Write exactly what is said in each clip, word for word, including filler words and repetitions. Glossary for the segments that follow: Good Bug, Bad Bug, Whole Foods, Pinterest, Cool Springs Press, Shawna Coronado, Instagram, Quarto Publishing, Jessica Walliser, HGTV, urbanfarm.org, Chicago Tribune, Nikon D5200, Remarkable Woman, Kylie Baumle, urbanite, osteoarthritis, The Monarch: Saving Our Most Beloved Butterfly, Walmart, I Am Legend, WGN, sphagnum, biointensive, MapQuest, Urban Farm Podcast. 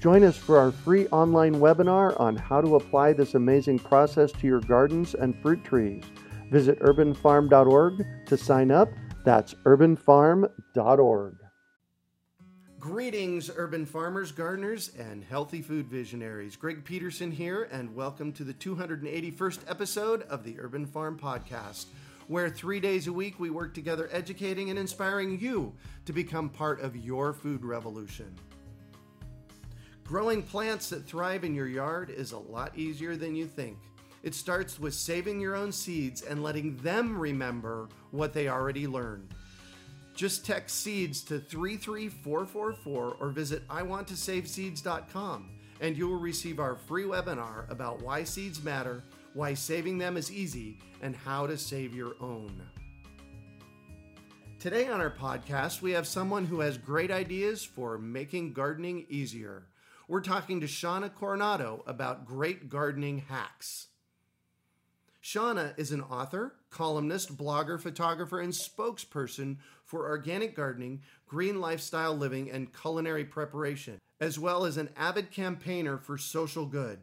Join us for our free online webinar on how to apply this amazing process to your gardens and fruit trees. Visit urban farm dot org to sign up. That's urban farm dot org. Greetings, urban farmers, gardeners, and healthy food visionaries. Greg Peterson here, and welcome to the two hundred eighty-first episode of the Urban Farm Podcast, where three days a week we work together educating and inspiring you to become part of your food revolution. Growing plants that thrive in your yard is a lot easier than you think. It starts with saving your own seeds and letting them remember what they already learned. Just text SEEDS to three three four four four or visit I want to save seeds dot com and you will receive our free webinar about why seeds matter, why saving them is easy, and how to save your own. Today on our podcast, we have someone who has great ideas for making gardening easier. We're talking to Shawna Coronado about great gardening hacks. Shawna is an author, columnist, blogger, photographer, and spokesperson for organic gardening, green lifestyle living, and culinary preparation, as well as an avid campaigner for social good.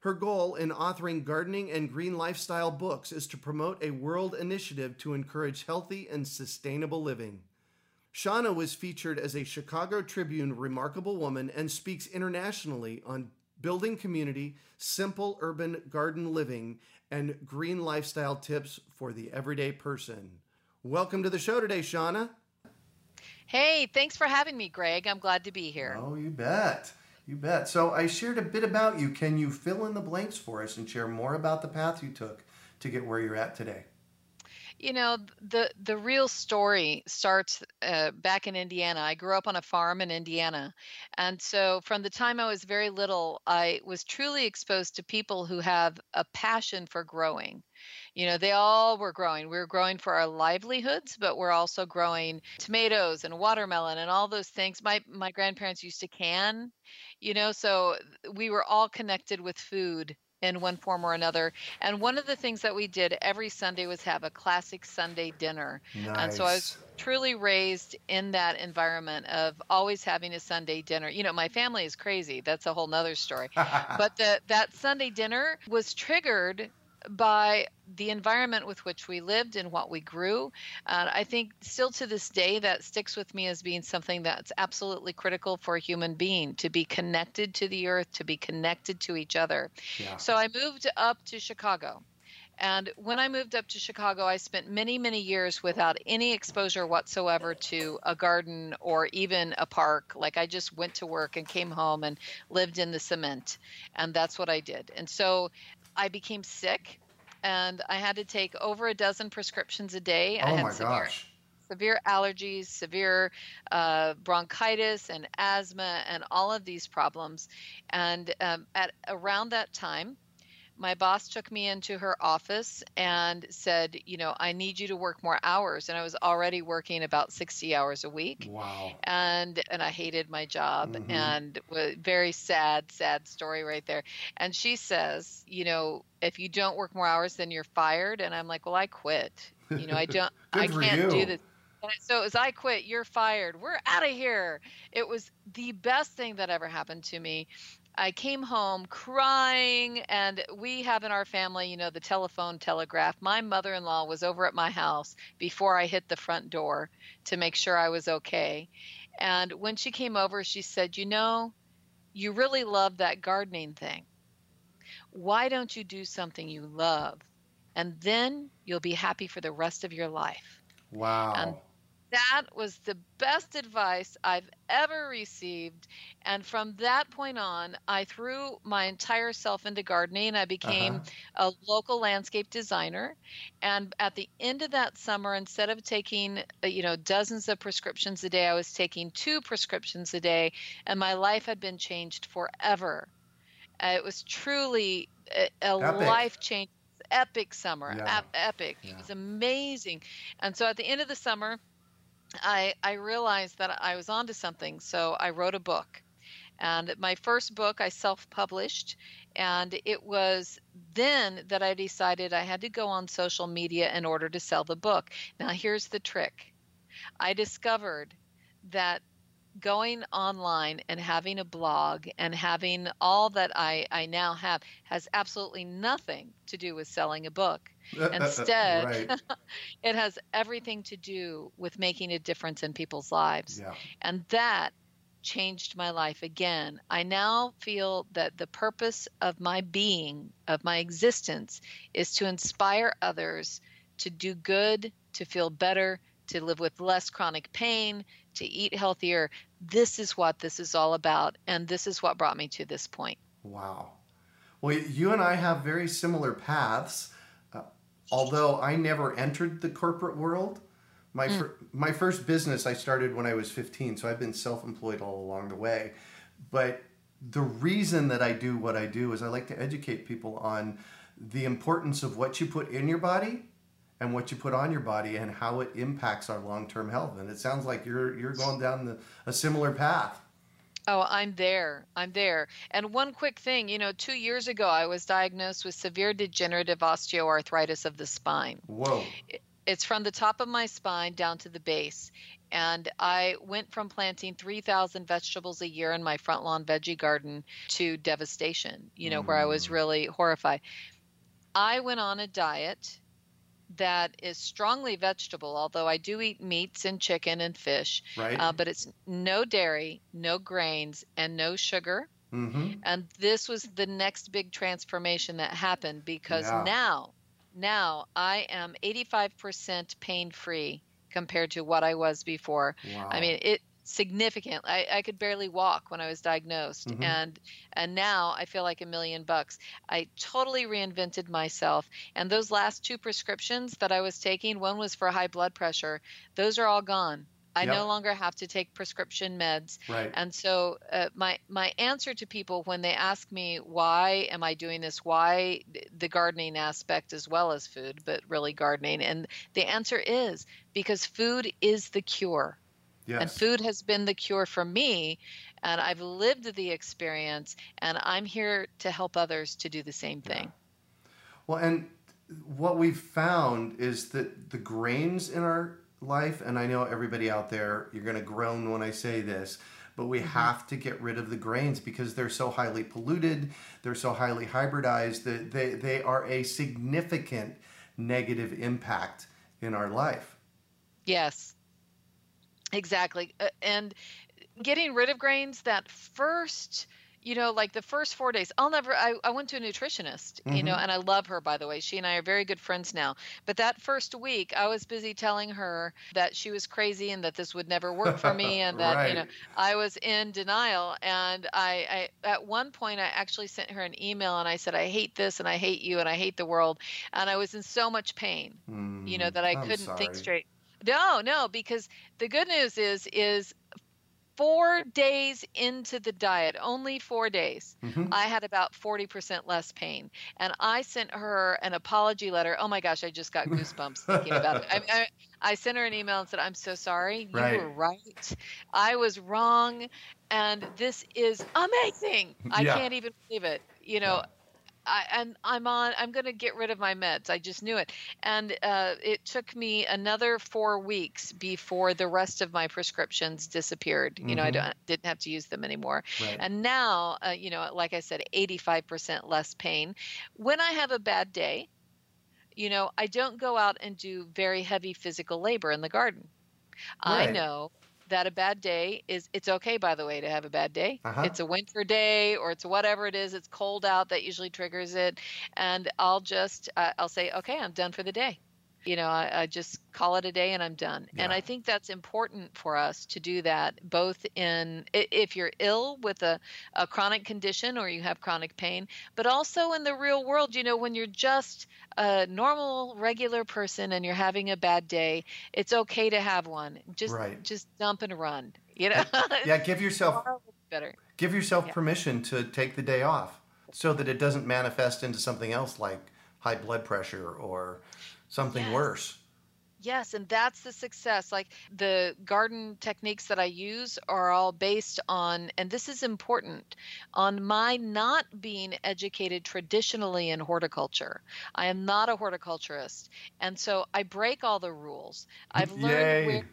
Her goal in authoring gardening and green lifestyle books is to promote a world initiative to encourage healthy and sustainable living. Shawna was featured as a Chicago Tribune remarkable woman and speaks internationally on building community, simple urban garden living, and green lifestyle tips for the everyday person. Welcome to the show today, Shawna. Hey, thanks for having me, Greg. I'm glad to be here. Oh, you bet. You bet. So I shared a bit about you. Can you fill in the blanks for us and share more about the path you took to get where you're at today? You know, the, the real story starts uh, back in Indiana. I grew up on a farm in Indiana. And so from the time I was very little, I was truly exposed to people who have a passion for growing. You know, they all were growing. We were growing for our livelihoods, but we're also growing tomatoes and watermelon and all those things. My my grandparents used to can, you know, so we were all connected with food in one form or another. And one of the things that we did every Sunday was have a classic Sunday dinner. Nice. And so I was truly raised in that environment of always having a Sunday dinner. You know, my family is crazy. That's a whole nother story. But the, that Sunday dinner was triggered by the environment with which we lived and what we grew. Uh, I think still to this day that sticks with me as being something that's absolutely critical for a human being, to be connected to the earth, to be connected to each other. Yeah. So I moved up to Chicago. And when I moved up to Chicago, I spent many, many years without any exposure whatsoever to a garden or even a park. Like, I just went to work and came home and lived in the cement. And that's what I did. And so I became sick, and I had to take over a dozen prescriptions a day. Oh, I had my severe, gosh. severe allergies, severe uh, bronchitis and asthma and all of these problems. And um, at around that time, my boss took me into her office and said, you know, I need you to work more hours. And I was already working about sixty hours a week. Wow. And and I hated my job. Mm-hmm. And was very sad, sad story right there. And she says, you know, if you don't work more hours, then you're fired. And I'm like, well, I quit. You know, I don't, I can't do this. So it was, I quit, you're fired, we're out of here. It was the best thing that ever happened to me. I came home crying, and we have in our family, you know, the telephone telegraph. My mother-in-law was over at my house before I hit the front door to make sure I was okay. And when she came over, she said, you know, you really love that gardening thing. Why don't you do something you love? And then you'll be happy for the rest of your life. Wow. And that was the best advice I've ever received. And from that point on, I threw my entire self into gardening. I became uh-huh. a local landscape designer. And at the end of that summer, instead of taking, you know, dozens of prescriptions a day, I was taking two prescriptions a day, and my life had been changed forever. Uh, it was truly a, a life change. Epic summer, yeah. ep- epic. Yeah. It was amazing. And so at the end of the summer, I, I realized that I was onto something. So I wrote a book. And my first book I self-published. And it was then that I decided I had to go on social media in order to sell the book. Now, here's the trick. I discovered that going online and having a blog and having all that I, I now have has absolutely nothing to do with selling a book. Instead, right. it has everything to do with making a difference in people's lives. Yeah. And that changed my life again. I now feel that the purpose of my being, of my existence, is to inspire others to do good, to feel better, to live with less chronic pain, to eat healthier. This is what this is all about, and this is what brought me to this point. Wow. Well, you and I have very similar paths. Uh, although I never entered the corporate world, my mm. fir- my first business I started when I was fifteen, so I've been self-employed all along the way. But the reason that I do what I do is I like to educate people on the importance of what you put in your body and what you put on your body and how it impacts our long-term health. And it sounds like you're you're going down the, a similar path. Oh, I'm there. I'm there. And one quick thing, you know, two years ago, I was diagnosed with severe degenerative osteoarthritis of the spine. Whoa. It's from the top of my spine down to the base. And I went from planting three thousand vegetables a year in my front lawn veggie garden to devastation, you know, mm. where I was really horrified. I went on a diet that is strongly vegetable, although I do eat meats and chicken and fish, right. uh, but it's no dairy, no grains, and no sugar. Mm-hmm. And this was the next big transformation that happened, because yeah. now, now I am eighty-five percent pain-free compared to what I was before. Wow. I mean, it significant. I, I could barely walk when I was diagnosed, mm-hmm. and and now I feel like a million bucks. I totally reinvented myself, and those last two prescriptions that I was taking, one was for high blood pressure. Those are all gone. I yep. no longer have to take prescription meds. Right. And so uh, my my answer to people when they ask me, why am I doing this? Why the gardening aspect as well as food, but really gardening? And the answer is because food is the cure. Yes. And food has been the cure for me, and I've lived the experience, and I'm here to help others to do the same thing. Yeah. Well, and what we've found is that the grains in our life, and I know everybody out there, you're going to groan when I say this, but we mm-hmm. have to get rid of the grains because they're so highly polluted, they're so highly hybridized, that they, they are a significant negative impact in our life. Yes. Exactly. And getting rid of grains, that first, you know, like the first four days, I'll never, I, I went to a nutritionist, mm-hmm. you know, and I love her, by the way. She and I are very good friends now. But that first week, I was busy telling her that she was crazy and that this would never work for me and that, right. you know, I was in denial. And I, I, at one point, I actually sent her an email and I said, I hate this and I hate you and I hate the world. And I was in so much pain, mm, you know, that I I'm couldn't sorry. think straight. No, no, because the good news is, is four days into the diet, only four days, mm-hmm. I had about forty percent less pain. And I sent her an apology letter. Oh, my gosh, I just got goosebumps thinking about it. I, I, I sent her an email and said, I'm so sorry. You right. were right. I was wrong. And this is amazing. I yeah. can't even believe it. You know. Yeah. I, and I'm on, I'm going to get rid of my meds. I just knew it. And uh, it took me another four weeks before the rest of my prescriptions disappeared. Mm-hmm. You know, I don't, didn't have to use them anymore. Right. And now, uh, you know, like I said, eighty-five percent less pain. When I have a bad day, you know, I don't go out and do very heavy physical labor in the garden. Right. I know that a bad day is, it's okay, by the way, to have a bad day. Uh-huh. It's a winter day or it's whatever it is. It's cold out. That usually triggers it. And I'll just, uh, I'll say, okay, I'm done for the day. you know, I, I just call it a day and I'm done. Yeah. And I think that's important for us to do that, both in if you're ill with a, a chronic condition or you have chronic pain, but also in the real world, you know, when you're just a normal, regular person and you're having a bad day, it's okay to have one. Just right. just dump and run, you know? Yeah, give yourself better. Give yourself yeah. permission to take the day off so that it doesn't manifest into something else like high blood pressure or something yes. worse. Yes, and that's the success. Like the garden techniques that I use are all based on, and this is important, on my not being educated traditionally in horticulture. I am not a horticulturist, and so I break all the rules. I've learned where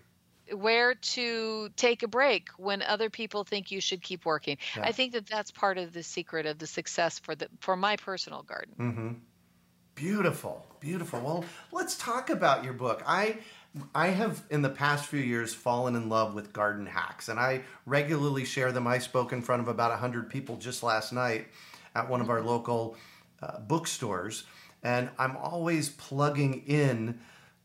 where to take a break when other people think you should keep working. Yeah. I think that that's part of the secret of the success for the for my personal garden. Mm-hmm. Beautiful, beautiful. Well, let's talk about your book. I I have in the past few years fallen in love with garden hacks, and I regularly share them. I spoke in front of about one hundred people just last night at one of our local uh, bookstores, and I'm always plugging in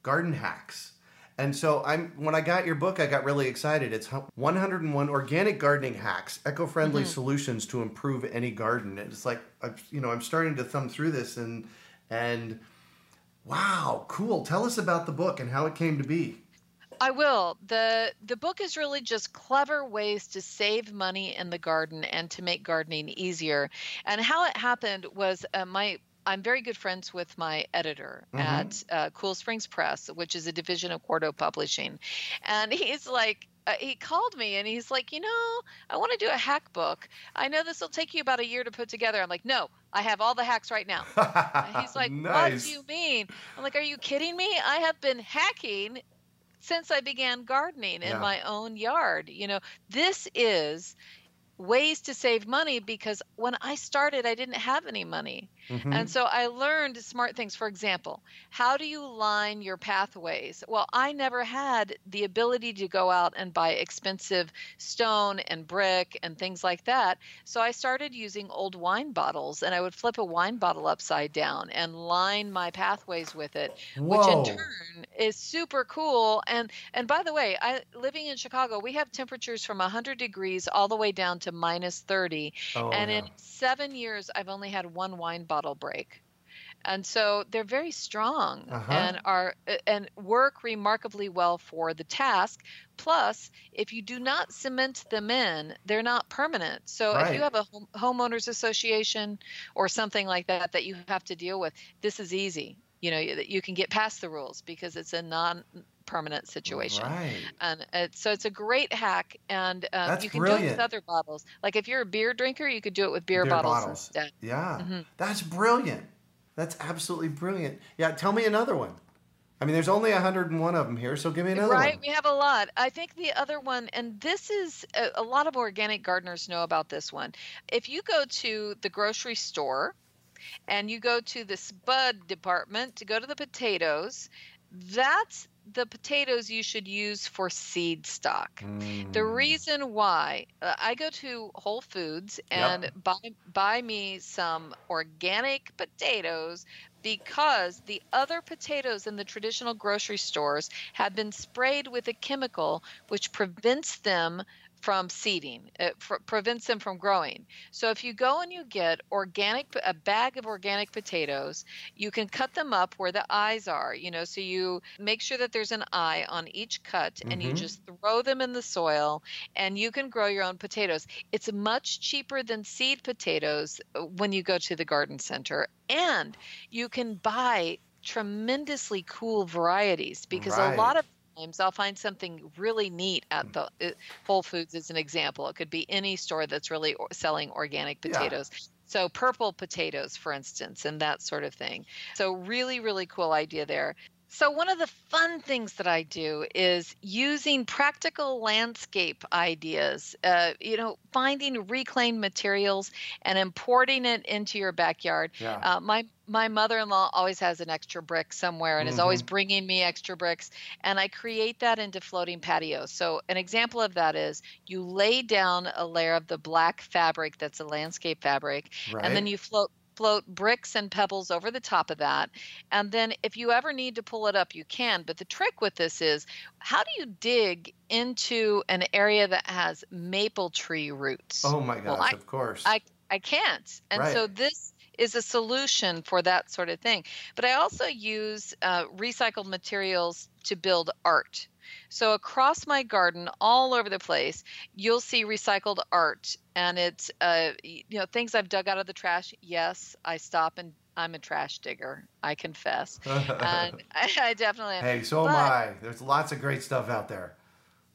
garden hacks. And so I'm when I got your book, I got really excited. It's one hundred one Organic Gardening Hacks, Eco-Friendly mm-hmm. Solutions to Improve Any Garden. And it's like, you know, I'm starting to thumb through this and, and wow, cool. Tell us about the book and how it came to be. I will. The The book is really just clever ways to save money in the garden and to make gardening easier. And how it happened was uh, my... I'm very good friends with my editor mm-hmm. at uh, Cool Springs Press, which is a division of Quarto Publishing. And he's like, uh, he called me and he's like, you know, I want to do a hack book. I know this will take you about a year to put together. I'm like, no, I have all the hacks right now. And he's like, nice. What do you mean? I'm like, are you kidding me? I have been hacking since I began gardening yeah. in my own yard. You know, this is ways to save money, because when I started, I didn't have any money. Mm-hmm. And so I learned smart things. For example, how do you line your pathways? Well, I never had the ability to go out and buy expensive stone and brick and things like that. So I started using old wine bottles, and I would flip a wine bottle upside down and line my pathways with it, Whoa. which in turn is super cool. And and by the way, I living in Chicago, we have temperatures from one hundred degrees all the way down to to minus thirty. Oh, and yeah. in seven years, I've only had one wine bottle break. And so they're very strong uh-huh. and are and work remarkably well for the task. Plus, if you do not cement them in, they're not permanent. So right. if you have a home, homeowners association or something like that that you have to deal with, this is easy. You know, you, you can get past the rules because it's a non permanent situation. Right. And it's, so it's a great hack, and um, That's you can brilliant. do it with other bottles. Like if you're a beer drinker, you could do it with beer, beer bottles, bottles instead. Yeah. Mm-hmm. That's brilliant. That's absolutely brilliant. Yeah, tell me another one. I mean, there's only one hundred one of them here, so give me another right, one. Right, we have a lot. I think the other one, and this is, a, a lot of organic gardeners know about this one. If you go to the grocery store and you go to the spud department to go to the potatoes, that's the potatoes you should use for seed stock. Mm. The reason why, uh, I go to Whole Foods and yep. buy, buy me some organic potatoes, because the other potatoes in the traditional grocery stores have been sprayed with a chemical which prevents them from seeding. It fr- prevents them from growing. So if you go and you get organic, a bag of organic potatoes, you can cut them up where the eyes are, you know, so you make sure that there's an eye on each cut mm-hmm. and you just throw them in the soil and you can grow your own potatoes. It's much cheaper than seed potatoes when you go to the garden center, and you can buy tremendously cool varieties, because right. a lot of I'll find something really neat at the uh, Whole Foods as an example. It could be any store that's really or- selling organic potatoes. Yeah. So purple potatoes, for instance, and that sort of thing. So really, really cool idea there. So one of the fun things that I do is using practical landscape ideas, uh, you know, finding reclaimed materials and importing it into your backyard. Yeah. Uh, my my mother-in-law always has an extra brick somewhere and mm-hmm. is always bringing me extra bricks, and I create that into floating patios. So an example of that is you lay down a layer of the black fabric that's a landscape fabric, right. and then you float float bricks and pebbles over the top of that. And then if you ever need to pull it up, you can. But the trick with this is, how do you dig into an area that has maple tree roots? Oh, my gosh, well, I, of course. I, I can't. And right. so this is a solution for that sort of thing. But I also use uh, recycled materials to build art. So across my garden, all over the place, you'll see recycled art. And it's, uh, you know, things I've dug out of the trash. Yes, I stop and I'm a trash digger. I confess. And I, I definitely am. Hey, so but am I. There's lots of great stuff out there.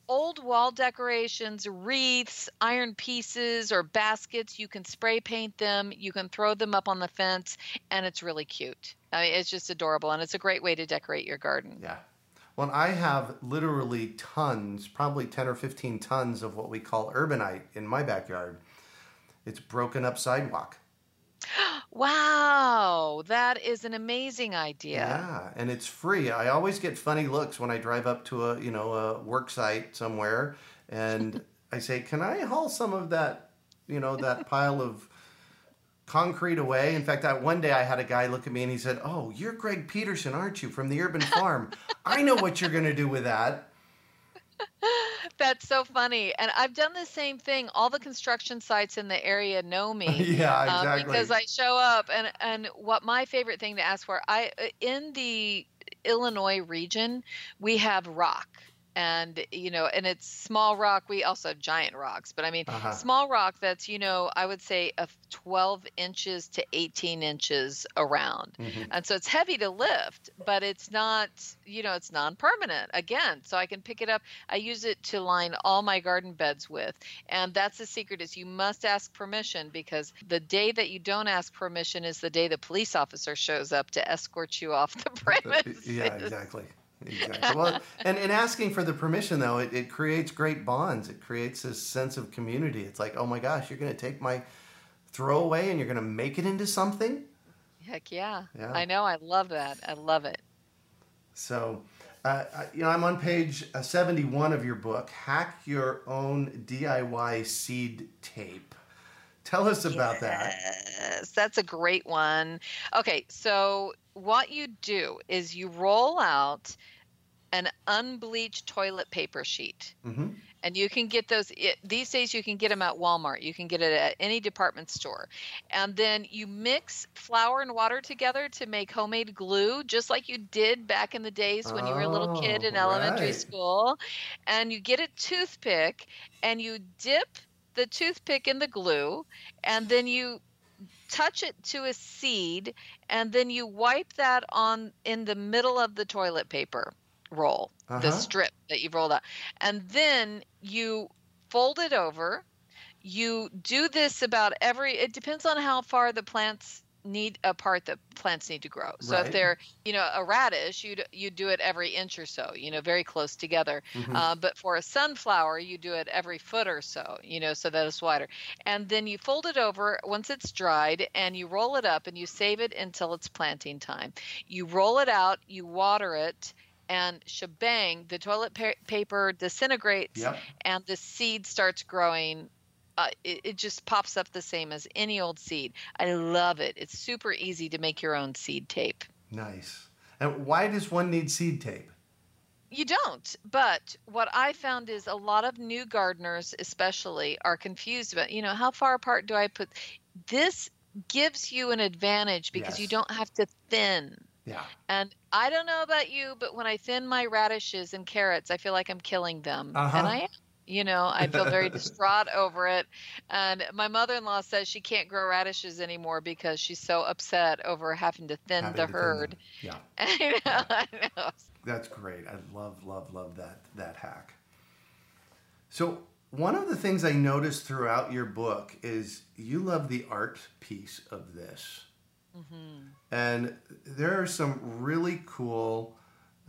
Old wall decorations, wreaths, iron pieces, or baskets, you can spray paint them. You can throw them up on the fence, and it's really cute. I mean, it's just adorable, and it's a great way to decorate your garden. Yeah. Well, I have literally tons, probably ten or fifteen tons of what we call urbanite in my backyard. It's broken up sidewalk. Wow, that is an amazing idea. Yeah, and it's free. I always get funny looks when I drive up to a, you know, a work site somewhere, and I say, "Can I haul some of that, you know, that pile of concrete away?" In fact, that one day I had a guy look at me and he said, "Oh, you're Greg Peterson, aren't you, from the Urban Farm? I know what you're going to do with that." That's so funny. And I've done the same thing. All the construction sites in the area know me. Yeah, exactly. Um, because I show up. And, and what my favorite thing to ask for, I in the Illinois region, we have rock. And, you know, and it's small rock. We also have giant rocks. But, I mean, uh-huh. small rock that's, you know, I would say of twelve inches to eighteen inches around. Mm-hmm. And so it's heavy to lift, but it's not, you know, it's non-permanent. Again, so I can pick it up. I use it to line all my garden beds with. And that's the secret, is you must ask permission, because the day that you don't ask permission is the day the police officer shows up to escort you off the premises. Yeah, exactly. Exactly. Well, and, and asking for the permission, though, it, it creates great bonds. It creates this sense of community. It's like, oh, my gosh, you're going to take my throwaway and you're going to make it into something? Heck, yeah. yeah. I know. I love that. I love it. So, uh, you know, I'm on page seventy-one of your book, Hack Your Own D I Y Seed Tape. Tell us about yes, that. Yes, that's a great one. Okay, so what you do is you roll out an unbleached toilet paper sheet. Mm-hmm. And you can get those, it, these days you can get them at Walmart. You can get it at any department store. And then you mix flour and water together to make homemade glue, just like you did back in the days when oh, you were a little kid in right. elementary school. And you get a toothpick and you dip the toothpick in the glue, and then you touch it to a seed, and then you wipe that on in the middle of the toilet paper roll, uh-huh. the strip that you've rolled out. And then you fold it over. You do this about every, it depends on how far the plants need apart that plants need to grow. So right. if they're, you know, a radish, you'd, you'd do it every inch or so, you know, very close together. Mm-hmm. Uh, but for a sunflower, you do it every foot or so, you know, so that it's wider. And then you fold it over once it's dried and you roll it up and you save it until it's planting time. You roll it out, you water it, and shebang, the toilet pa- paper disintegrates yep. and the seed starts growing. Uh, it, it just pops up the same as any old seed. I love it. It's super easy to make your own seed tape. Nice. And why does one need seed tape? You don't. But what I found is a lot of new gardeners especially are confused about, you know, how far apart do I put? This gives you an advantage because yes. you don't have to thin. Yeah. And I don't know about you, but when I thin my radishes and carrots, I feel like I'm killing them. Uh-huh. And I am. You know, I feel very distraught over it. And my mother-in-law says she can't grow radishes anymore because she's so upset over having to thin having the to herd. Thin yeah. I know, yeah. I know. That's great. I love, love, love that, that hack. So one of the things I noticed throughout your book is you love the art piece of this. Mm-hmm. And there are some really cool...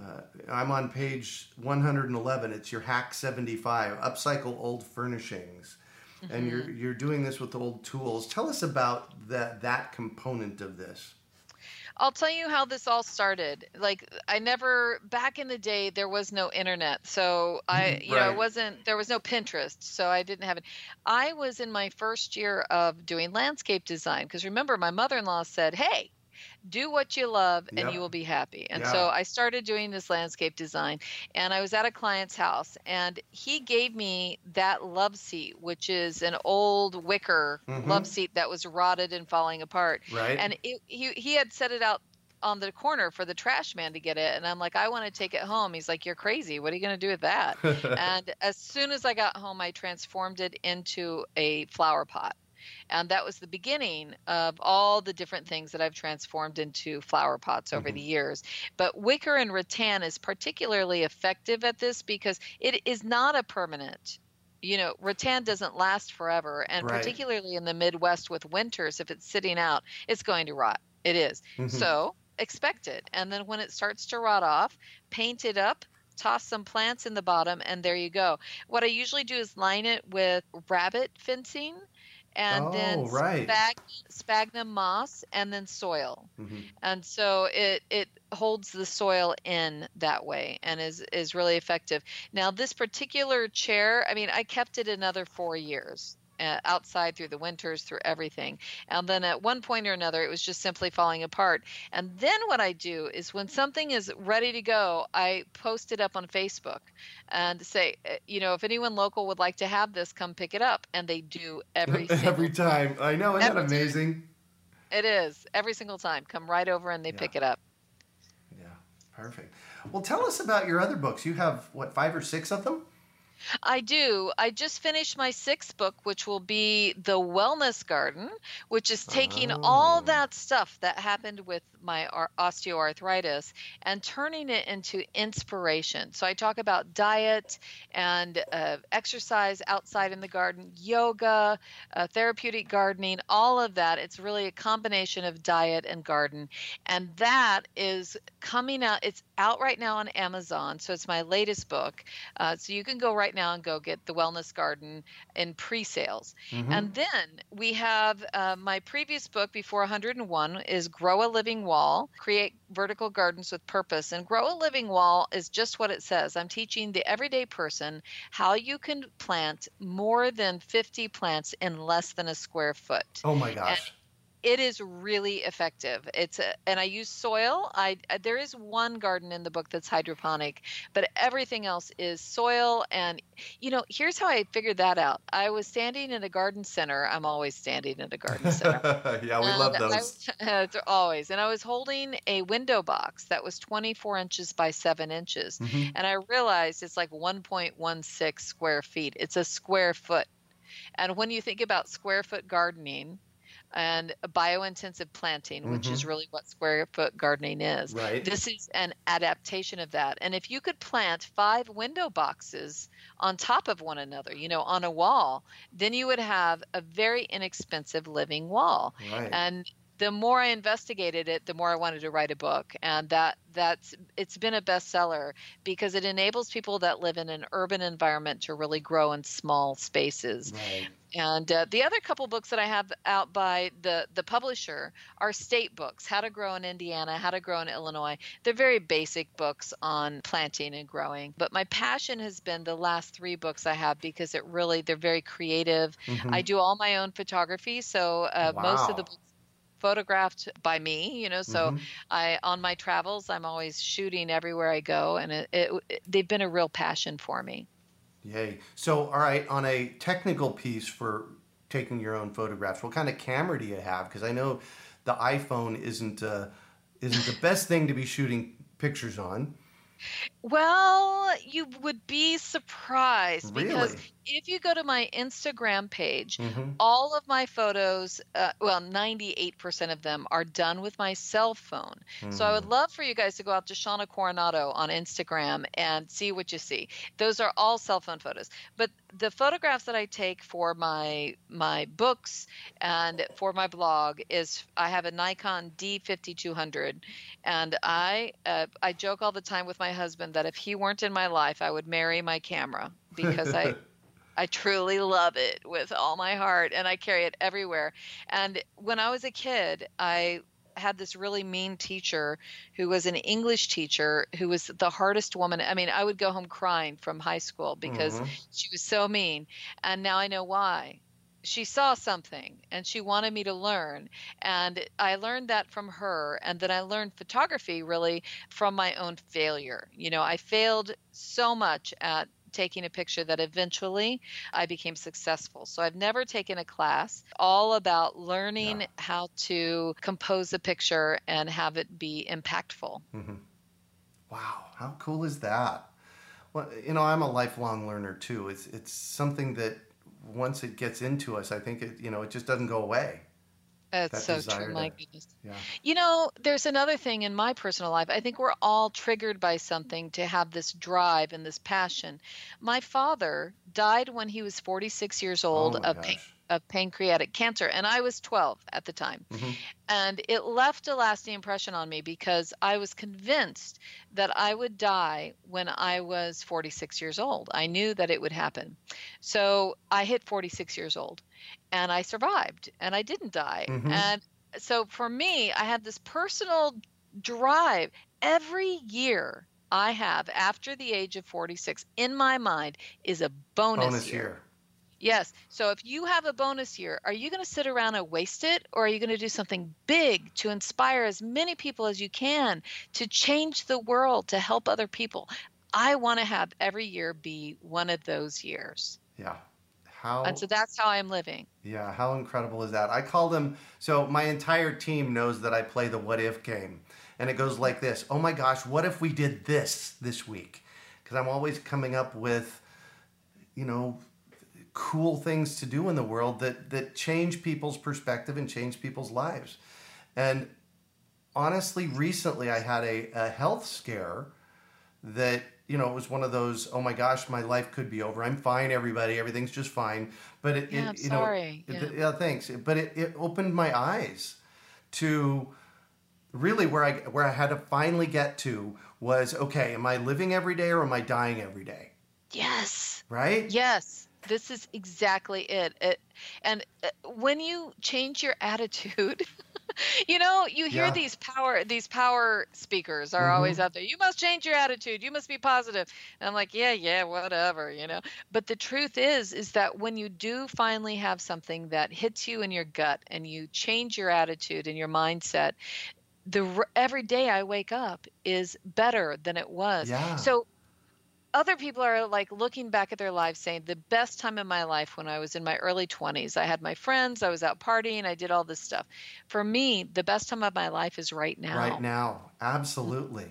Uh, I'm on page one hundred eleven. It's your Hack seventy-five, Upcycle Old Furnishings. Mm-hmm. And you're you're doing this with old tools. Tell us about that that component of this. I'll tell you how this all started. Like, I never, back in the day, there was no internet. So I, you right. know, it wasn't, there was no Pinterest. So I didn't have it. I was in my first year of doing landscape design. Because remember, my mother-in-law said, hey, do what you love and yep. you will be happy. And yeah. so I started doing this landscape design, and I was at a client's house, and he gave me that love seat, which is an old wicker mm-hmm. love seat that was rotted and falling apart. Right. And it, he, he had set it out on the corner for the trash man to get it. And I'm like, I want to take it home. He's like, you're crazy. What are you going to do with that? And as soon as I got home, I transformed it into a flower pot. And that was the beginning of all the different things that I've transformed into flower pots over mm-hmm. the years. But wicker and rattan is particularly effective at this because it is not a permanent. You know, rattan doesn't last forever. And right. particularly in the Midwest with winters, if it's sitting out, it's going to rot. It is. Mm-hmm. So expect it. And then when it starts to rot off, paint it up. Toss some plants in the bottom, and there you go. What I usually do is line it with rabbit fencing and oh, then right. spag- sphagnum moss and then soil. Mm-hmm. And so it, it holds the soil in that way and is, is really effective. Now, this particular chair, I mean, I kept it another four years. Uh, outside through the winters, through everything. And then at one point or another, it was just simply falling apart. And then what I do is when something is ready to go, I post it up on Facebook and say, you know, if anyone local would like to have this, come pick it up. And they do every every time. time. I know. Isn't every that amazing? Time. It is. Every single time. Come right over and they yeah. pick it up. Yeah. Perfect. Well, tell us about your other books. You have, what, five or six of them? I do. I just finished my sixth book, which will be The Wellness Garden, which is taking oh. all that stuff that happened with my osteoarthritis and turning it into inspiration. So I talk about diet and uh, exercise outside in the garden, yoga, uh, therapeutic gardening, all of that. It's really a combination of diet and garden. And that is coming out. It's out right now on Amazon. So it's my latest book. Uh, so you can go right now and go get The Wellness Garden in pre-sales. Mm-hmm. And then we have uh, my previous book before one hundred and one is Grow a Living Wall, Create Vertical Gardens with Purpose. And Grow a Living Wall is just what it says. I'm teaching the everyday person how you can plant more than fifty plants in less than a square foot. Oh my gosh. And it is really effective. It's a, and I use soil. I, I there is one garden in the book that's hydroponic, but everything else is soil. And you know, here's how I figured that out. I was standing in a garden center. I'm always standing in a garden center. yeah, we and love those. I, always. And I was holding a window box that was twenty-four inches by seven inches, mm-hmm. and I realized it's like one point one six square feet. It's a square foot. And when you think about square foot gardening and biointensive planting, which mm-hmm. is really what square foot gardening is. Right. This is an adaptation of that. And if you could plant five window boxes on top of one another, you know, on a wall, then you would have a very inexpensive living wall. Right. And the more I investigated it, the more I wanted to write a book. And that that's it's been a bestseller because it enables people that live in an urban environment to really grow in small spaces. Right. And uh, the other couple books that I have out by the, the publisher are state books, How to Grow in Indiana, How to Grow in Illinois. They're very basic books on planting and growing. But my passion has been the last three books I have because it really they're very creative. Mm-hmm. I do all my own photography, so uh, wow. most of the books photographed by me, you know, so mm-hmm. I, on my travels, I'm always shooting everywhere I go, and it, it, it, they've been a real passion for me. Yay. So, all right, on a technical piece for taking your own photographs, what kind of camera do you have? Because I know the iPhone isn't, uh, isn't the best thing to be shooting pictures on. Well, you would be surprised because really? If you go to my Instagram page, mm-hmm. all of my photos, uh, well, ninety-eight percent of them are done with my cell phone. Mm-hmm. So I would love for you guys to go out to Shawna Coronado on Instagram and see what you see. Those are all cell phone photos. But the photographs that I take for my my books and for my blog is I have a Nikon D fifty-two hundred, and I uh, I joke all the time with my husband that if he weren't in my life, I would marry my camera because I I truly love it with all my heart, and I carry it everywhere. And when I was a kid, I had this really mean teacher who was an English teacher who was the hardest woman. I mean, I would go home crying from high school because mm-hmm. she was so mean. And now I know why. She saw something and she wanted me to learn. And I learned that from her. And then I learned photography really from my own failure. You know, I failed so much at taking a picture that eventually I became successful. So I've never taken a class all about learning no. how to compose a picture and have it be impactful. Mm-hmm. Wow. How cool is that? Well, you know, I'm a lifelong learner too. It's, it's something that once it gets into us, I think it, you know, it just doesn't go away. That's that so true, my to, goodness. Yeah. You know, there's another thing in my personal life. I think we're all triggered by something to have this drive and this passion. My father died when he was forty-six years old oh of, pan- of pancreatic cancer, and I was twelve at the time. Mm-hmm. And it left a lasting impression on me because I was convinced that I would die when I was forty-six years old. I knew that it would happen. So I hit forty-six years old. And I survived, and I didn't die. Mm-hmm. And so for me, I had this personal drive. Every year I have after the age of forty-six in my mind is a bonus, bonus year. year. Yes. So if you have a bonus year, are you going to sit around and waste it, or are you going to do something big to inspire as many people as you can to change the world, to help other people? I want to have every year be one of those years. Yeah. How, and so that's how I'm living. Yeah, how incredible is that? I call them, so my entire team knows that I play the what if game. And it goes like this. Oh my gosh, what if we did this this week? Because I'm always coming up with, you know, cool things to do in the world that, that change people's perspective and change people's lives. And honestly, recently I had a, a health scare that, you know, it was one of those, oh my gosh, my life could be over. I'm fine, everybody. Everything's just fine. But it, yeah, it I'm you sorry. know, yeah. It, yeah, thanks. But it, it opened my eyes to really where I where I had to finally get to was, okay, am I living every day or am I dying every day? Yes. Right? Yes. This is exactly it. it and when you change your attitude, you know, you hear yeah. these power these power speakers are mm-hmm. always out there. You must change your attitude. You must be positive. And I'm like, yeah, yeah, whatever, you know. But the truth is, is that when you do finally have something that hits you in your gut and you change your attitude and your mindset, the every day I wake up is better than it was. Yeah. So other people are like looking back at their lives saying the best time of my life when I was in my early twenties, I had my friends, I was out partying, I did all this stuff. For me, the best time of my life is right now. Right now. Absolutely.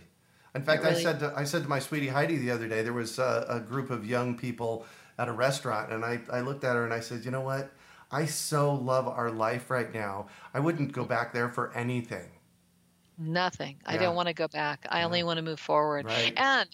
In fact, really... I said to, I said to my sweetie Heidi the other day, there was a, a group of young people at a restaurant and I, I looked at her and I said, you know what? I so love our life right now. I wouldn't go back there for anything. Nothing. Yeah. I don't want to go back. I yeah. only want to move forward. Right. And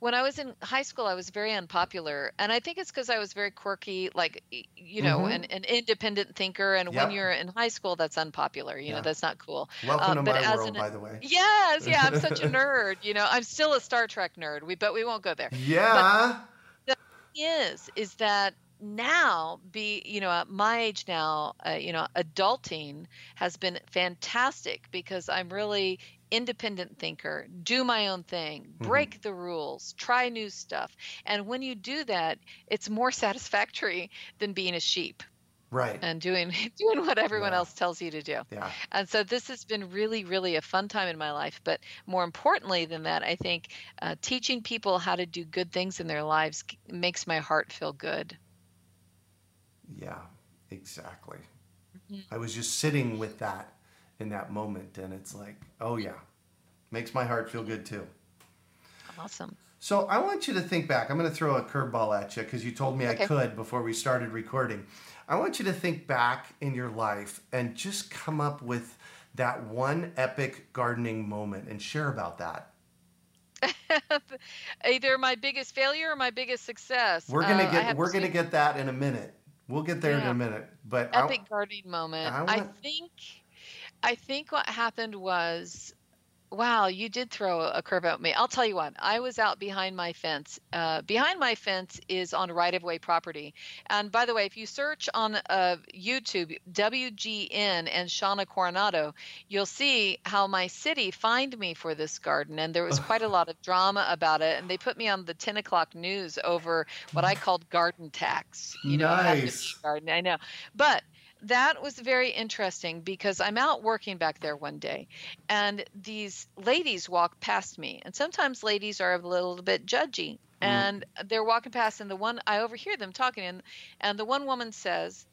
when I was in high school, I was very unpopular. And I think it's because I was very quirky, like, you know, mm-hmm. an, an independent thinker. And yep. when you're in high school, that's unpopular. You yeah. know, that's not cool. Welcome um, to but my as world, an, by the way. Yes. Yeah. I'm such a nerd. You know, I'm still a Star Trek nerd. We But we won't go there. Yeah. But the thing is, is that now be, you know, at my age now, uh, you know, adulting has been fantastic because I'm really independent thinker, do my own thing, break mm-hmm. the rules, try new stuff. And when you do that, it's more satisfactory than being a sheep. Right. And doing doing what everyone yeah. else tells you to do. Yeah. And so this has been really, really a fun time in my life. But more importantly than that, I think uh, teaching people how to do good things in their lives makes my heart feel good. Yeah, exactly. Mm-hmm. I was just sitting with that in that moment, and it's like, oh yeah, makes my heart feel good too. Awesome. So I want you to think back. I'm going to throw a curveball at you because you told me okay. I could before we started recording. I want you to think back in your life and just come up with that one epic gardening moment and share about that. Either my biggest failure or my biggest success. We're gonna get uh, we're to gonna see- get that in a minute. We'll get there yeah. in a minute. But epic I, gardening moment. I, wanna... I think I think what happened was Wow, you did throw a curve at me. I'll tell you what, I was out behind my fence. Uh, behind my fence is on right-of-way property. And by the way, if you search on uh, YouTube, W G N and Shawna Coronado, you'll see how my city fined me for this garden. And there was quite a lot of drama about it. And they put me on the ten o'clock news over what I called garden tax. You know, nice. Garden, I know. But that was very interesting because I'm out working back there one day and these ladies walk past me. And sometimes ladies are a little bit judgy. Mm. And they're walking past and the one I overhear them talking and, and the one woman says,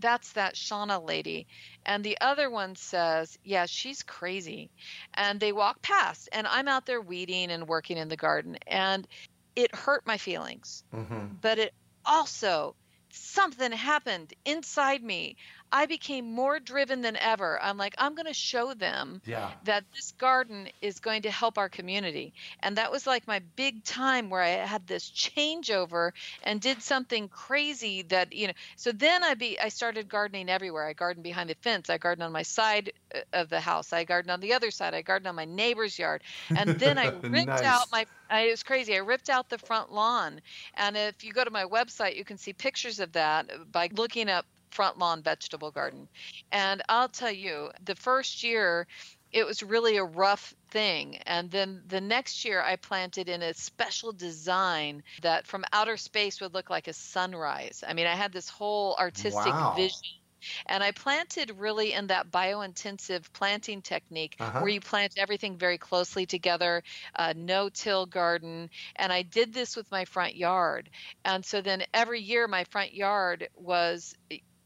"That's that Shawna lady." And the other one says, "Yeah, she's crazy." And they walk past and I'm out there weeding and working in the garden. And it hurt my feelings. Mm-hmm. But it also, something happened inside me. I became more driven than ever. I'm like, I'm going to show them yeah. that this garden is going to help our community. And that was like my big time where I had this changeover and did something crazy that, you know, so then I be, I started gardening everywhere. I garden behind the fence. I garden on my side of the house. I garden on the other side. I garden on my neighbor's yard. And then I ripped nice. out my, I, it was crazy. I ripped out the front lawn. And if you go to my website, you can see pictures of that by looking up front lawn vegetable garden. And I'll tell you, the first year, it was really a rough thing. And then the next year, I planted in a special design that from outer space would look like a sunrise. I mean, I had this whole artistic wow. vision. And I planted really in that biointensive planting technique uh-huh. where you plant everything very closely together, uh, no-till garden. And I did this with my front yard. And so then every year my front yard was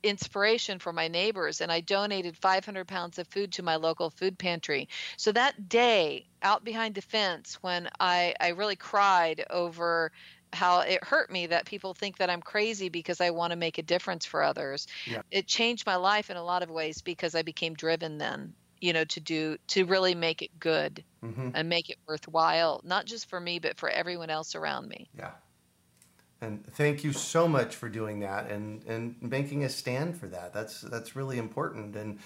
inspiration for my neighbors. And I donated five hundred pounds of food to my local food pantry. So that day out behind the fence when I, I really cried over how it hurt me that people think that I'm crazy because I want to make a difference for others. Yeah. It changed my life in a lot of ways because I became driven then, you know, to do, to really make it good mm-hmm. and make it worthwhile, not just for me, but for everyone else around me. Yeah. And thank you so much for doing that and, and making a stand for that. That's, that's really important. And,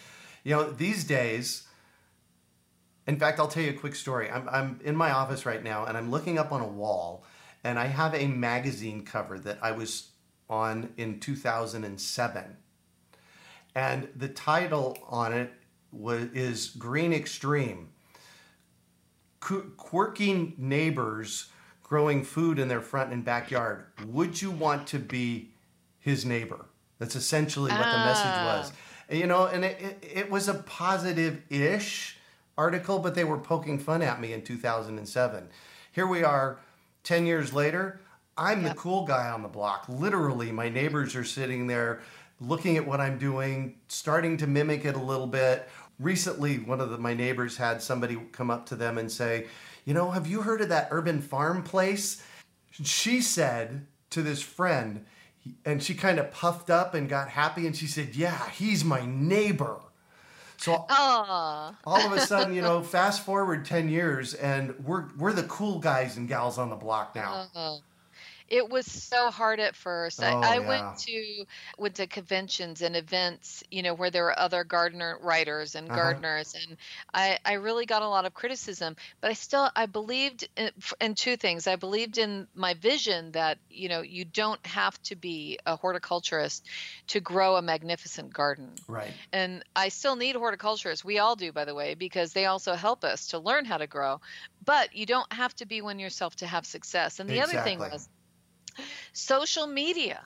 you know, these days, in fact, I'll tell you a quick story. I'm, I'm in my office right now and I'm looking up on a wall. And I have a magazine cover that I was on in two thousand seven. And the title on it was, is Green Extreme. Qu- quirky neighbors growing food in their front and backyard. Would you want to be his neighbor? That's essentially what ah. the message was. And, you know, and it, it, it was a positive-ish article, but they were poking fun at me in two thousand seven. Here we are. Ten years later, I'm yep. the cool guy on the block. Literally, my neighbors are sitting there looking at what I'm doing, starting to mimic it a little bit. Recently, one of the, my neighbors had somebody come up to them and say, "You know, have you heard of that urban farm place?" She said to this friend, and she kind of puffed up and got happy, and she said, "Yeah, he's my neighbor." So Aww. all of a sudden, you know, fast forward ten years and we're we're the cool guys and gals on the block now. Uh-huh. It was so hard at first. Oh, I, I yeah. went to went to conventions and events, you know, where there were other gardener writers and gardeners, uh-huh. and I, I really got a lot of criticism. But I still I believed in, in two things. I believed in my vision that, you know, you don't have to be a horticulturist to grow a magnificent garden. Right. And I still need horticulturists. We all do, by the way, because they also help us to learn how to grow. But you don't have to be one yourself to have success. And the exactly. other thing was, social media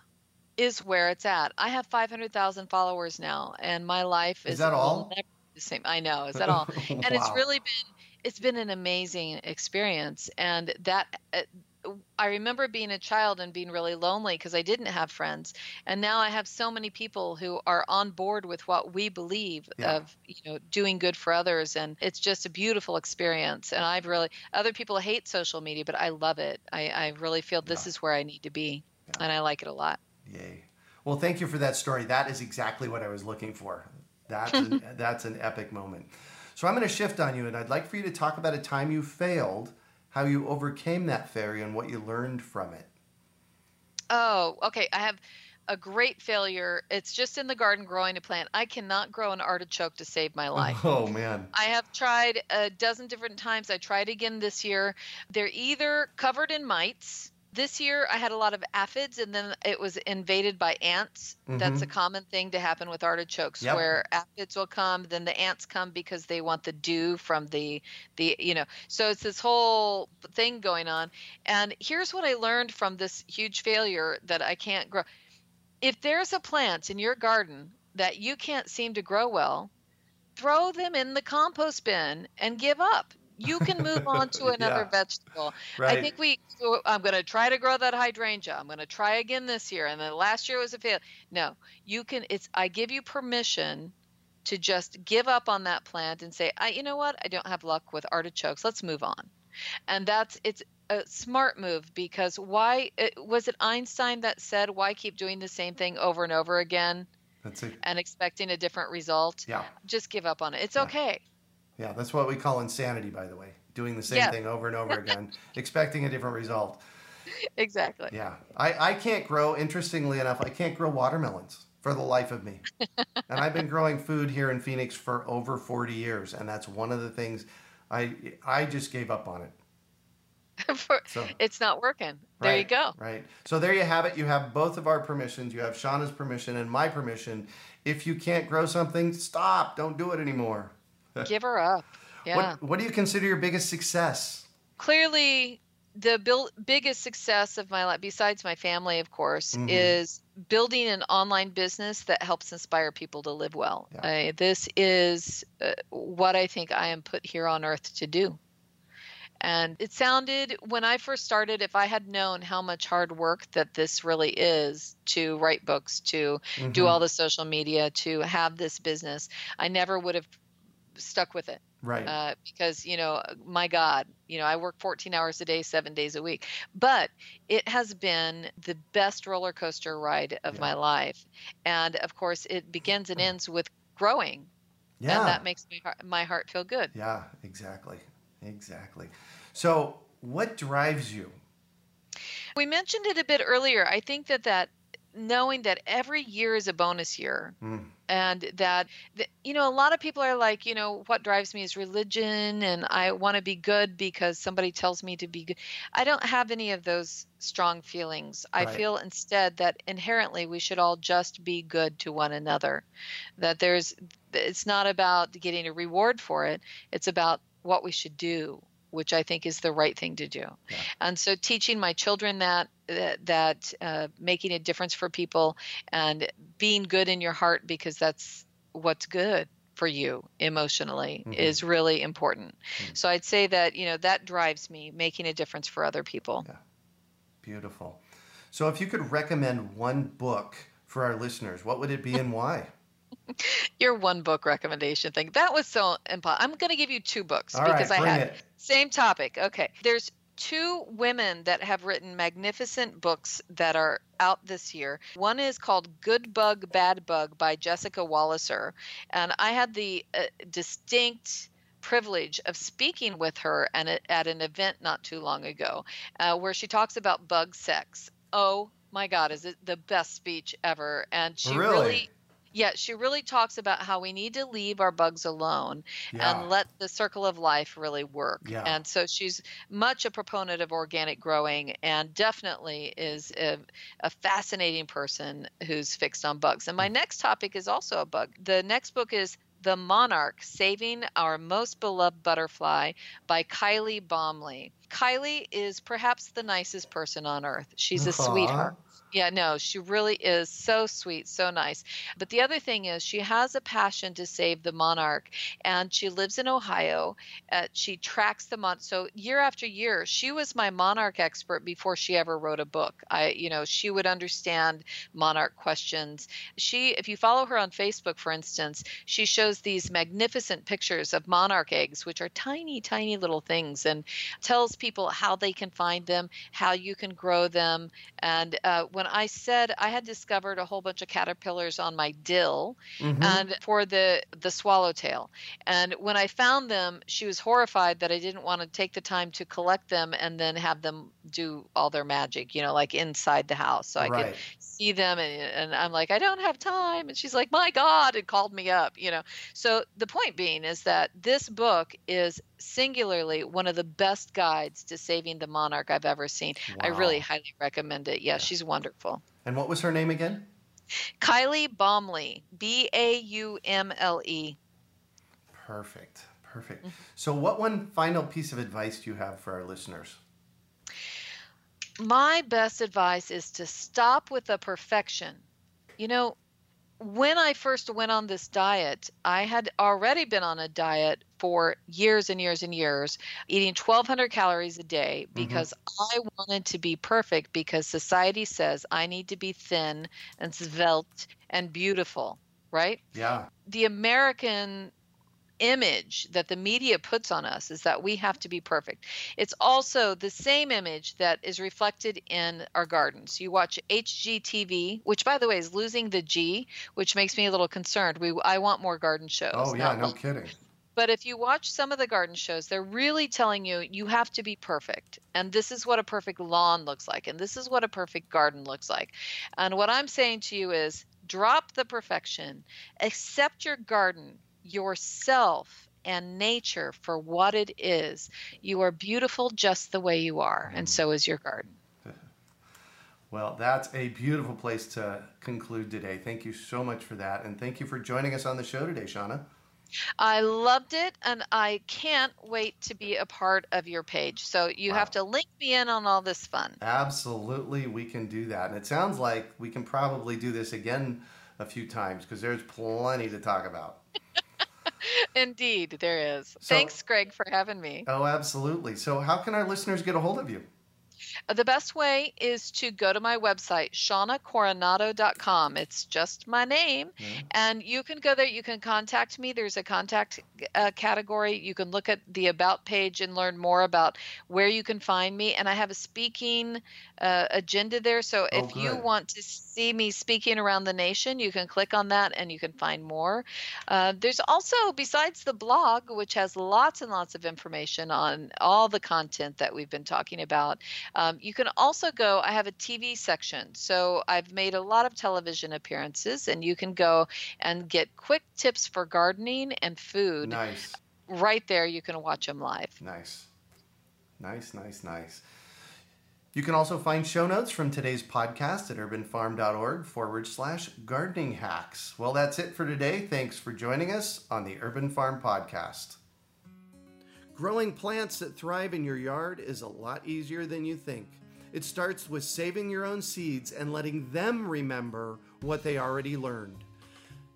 is where it's at. I have five hundred thousand followers now, and my life is, is that all? Never the same. I know. Is that all? And wow. it's really been it's been an amazing experience. And that uh, I remember being a child and being really lonely because I didn't have friends. And now I have so many people who are on board with what we believe yeah. of, you know, doing good for others. And it's just a beautiful experience. And I've really, other people hate social media, but I love it. I, I really feel this yeah. is where I need to be. Yeah. And I like it a lot. Yay. Well, thank you for that story. That is exactly what I was looking for. That's an, that's an epic moment. So I'm going to shift on you, and I'd like for you to talk about a time you failed, how you overcame that failure, and what you learned from it. Oh, okay. I have a great failure. It's just in the garden growing a plant. I cannot grow an artichoke to save my life. Oh, man. I have tried a dozen different times. I tried again this year. They're either covered in mites. This year I had a lot of aphids, and then it was invaded by ants. Mm-hmm. That's a common thing to happen with artichokes, yep. where aphids will come, then the ants come because they want the dew from the, the, you know, so it's this whole thing going on. And here's what I learned from this huge failure that I can't grow. If there's a plant in your garden that you can't seem to grow well, throw them in the compost bin and give up. You can move on to another yeah. vegetable. Right. I think we, so I'm going to try to grow that hydrangea. I'm going to try again this year. And then last year was a fail. No, you can, it's, I give you permission to just give up on that plant and say, I, you know what? I don't have luck with artichokes. Let's move on. And that's, it's a smart move, because why, was it Einstein that said, why keep doing the same thing over and over again that's it. and expecting a different result? Yeah. Just give up on it. It's yeah. okay. Yeah, that's what we call insanity, by the way. Doing the same yeah. thing over and over again, expecting a different result. Exactly. Yeah. I, I can't grow, interestingly enough, I can't grow watermelons for the life of me. And I've been growing food here in Phoenix for over forty years. And that's one of the things I I just gave up on it. for, so, it's not working. There right, you go. Right. So there you have it. You have both of our permissions. You have Shawna's permission and my permission. If you can't grow something, stop. Don't do it anymore. Give her up. Yeah. What, what do you consider your biggest success? Clearly, the bil- biggest success of my life, besides my family, of course, mm-hmm. is building an online business that helps inspire people to live well. Yeah. Uh, this is uh, what I think I am put here on earth to do. And it sounded, when I first started, if I had known how much hard work that this really is to write books, to mm-hmm. do all the social media, to have this business, I never would have stuck with it. Right. Uh, because, you know, my God, you know, I work fourteen hours a day, seven days a week, but it has been the best roller coaster ride of yeah. my life. And of course it begins and ends with growing. Yeah. And that makes my heart, my heart feel good. Yeah, exactly. Exactly. So what drives you? We mentioned it a bit earlier. I think that that knowing that every year is a bonus year. Mm. And that, you know, a lot of people are like, you know, what drives me is religion, and I want to be good because somebody tells me to be good. I don't have any of those strong feelings. Right. I feel instead that inherently we should all just be good to one another, that there's, it's not about getting a reward for it. It's about what we should do, which I think is the right thing to do. Yeah. And so teaching my children that, that, that uh, making a difference for people and being good in your heart, because that's what's good for you emotionally, mm-hmm. is really important. Mm-hmm. So I'd say that, you know, that drives me, making a difference for other people. Yeah. Beautiful. So if you could recommend one book for our listeners, what would it be and why? Your one book recommendation thing. That was so impossible. I'm going to give you two books All because right, I had it. Same topic. Okay. There's two women that have written magnificent books that are out this year. One is called Good Bug, Bad Bug by Jessica Walliser. And I had the uh, distinct privilege of speaking with her and at, at an event not too long ago uh, where she talks about bug sex. Oh my God, is it the best speech ever? And she really, really Yeah, she really talks about how we need to leave our bugs alone yeah. and let the circle of life really work. Yeah. And so she's much a proponent of organic growing and definitely is a, a fascinating person who's fixed on bugs. And my next topic is also a bug. The next book is The Monarch: Saving Our Most Beloved Butterfly by Kylie Baumle. Kylie is perhaps the nicest person on earth. She's a Aww. sweetheart. Yeah, no, she really is so sweet, so nice. But the other thing is she has a passion to save the monarch, and she lives in Ohio. Uh, she tracks the monarch. So year after year, she was my monarch expert before she ever wrote a book. I, you know, she would understand monarch questions. She, if you follow her on Facebook, for instance, she shows these magnificent pictures of monarch eggs, which are tiny, tiny little things, and tells people how they can find them, how you can grow them. And uh, when when I said I had discovered a whole bunch of caterpillars on my dill mm-hmm. and for the, the swallowtail. And when I found them, she was horrified that I didn't want to take the time to collect them and then have them do all their magic, you know, like inside the house. So I right. could see them. And, and I'm like, I don't have time. And she's like, my God, it called me up, you know. So the point being is that this book is singularly one of the best guides to saving the monarch I've ever seen. Wow. I really highly recommend it. Yeah, yeah, she's wonderful. And what was her name again? Kylie Baumle, B A U M L E. Perfect, perfect. Mm-hmm. So what one final piece of advice do you have for our listeners? My best advice is to stop with the perfection. You know, when I first went on this diet, I had already been on a diet for years and years and years, eating twelve hundred calories a day because mm-hmm. I wanted to be perfect because society says I need to be thin and svelte and beautiful, right? Yeah. The American image that the media puts on us is that we have to be perfect. It's also the same image that is reflected in our gardens. You watch H G T V, which by the way is losing the G, which makes me a little concerned. We I want more garden shows. Oh yeah, no one. Kidding. But if you watch some of the garden shows, they're really telling you, you have to be perfect. And this is what a perfect lawn looks like. And this is what a perfect garden looks like. And what I'm saying to you is drop the perfection, accept your garden, yourself and nature for what it is. You are beautiful just the way you are, and so is your garden. Well, that's a beautiful place to conclude today. Thank you so much for that, and thank you for joining us on the show today, Shawna. I loved it, and I can't wait to be a part of your page. So you wow. have to link me in on all this fun. Absolutely, we can do that. And it sounds like we can probably do this again a few times because there's plenty to talk about. Indeed, there is. So, thanks, Greg, for having me. Oh, absolutely. So how can our listeners get a hold of you? The best way is to go to my website, shawna coronado dot com. It's just my name. Mm-hmm. And you can go there. You can contact me. There's a contact uh, category. You can look at the About page and learn more about where you can find me. And I have a speaking uh, agenda there. So oh, if good. you want to see me speaking around the nation, you can click on that and you can find more. Uh, there's also, besides the blog, which has lots and lots of information on all the content that we've been talking about, Um, you can also go, I have a T V section, so I've made a lot of television appearances, and you can go and get quick tips for gardening and food. Nice. Right there, you can watch them live. Nice. Nice, nice, nice. You can also find show notes from today's podcast at urbanfarm.org forward slash gardening hacks. Well, that's it for today. Thanks for joining us on the Urban Farm Podcast. Growing plants that thrive in your yard is a lot easier than you think. It starts with saving your own seeds and letting them remember what they already learned.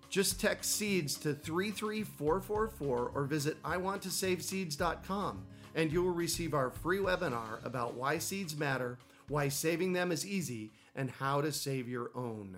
Just text SEEDS to three three four four four or visit I want to save seeds dot com and you will receive our free webinar about why seeds matter, why saving them is easy, and how to save your own.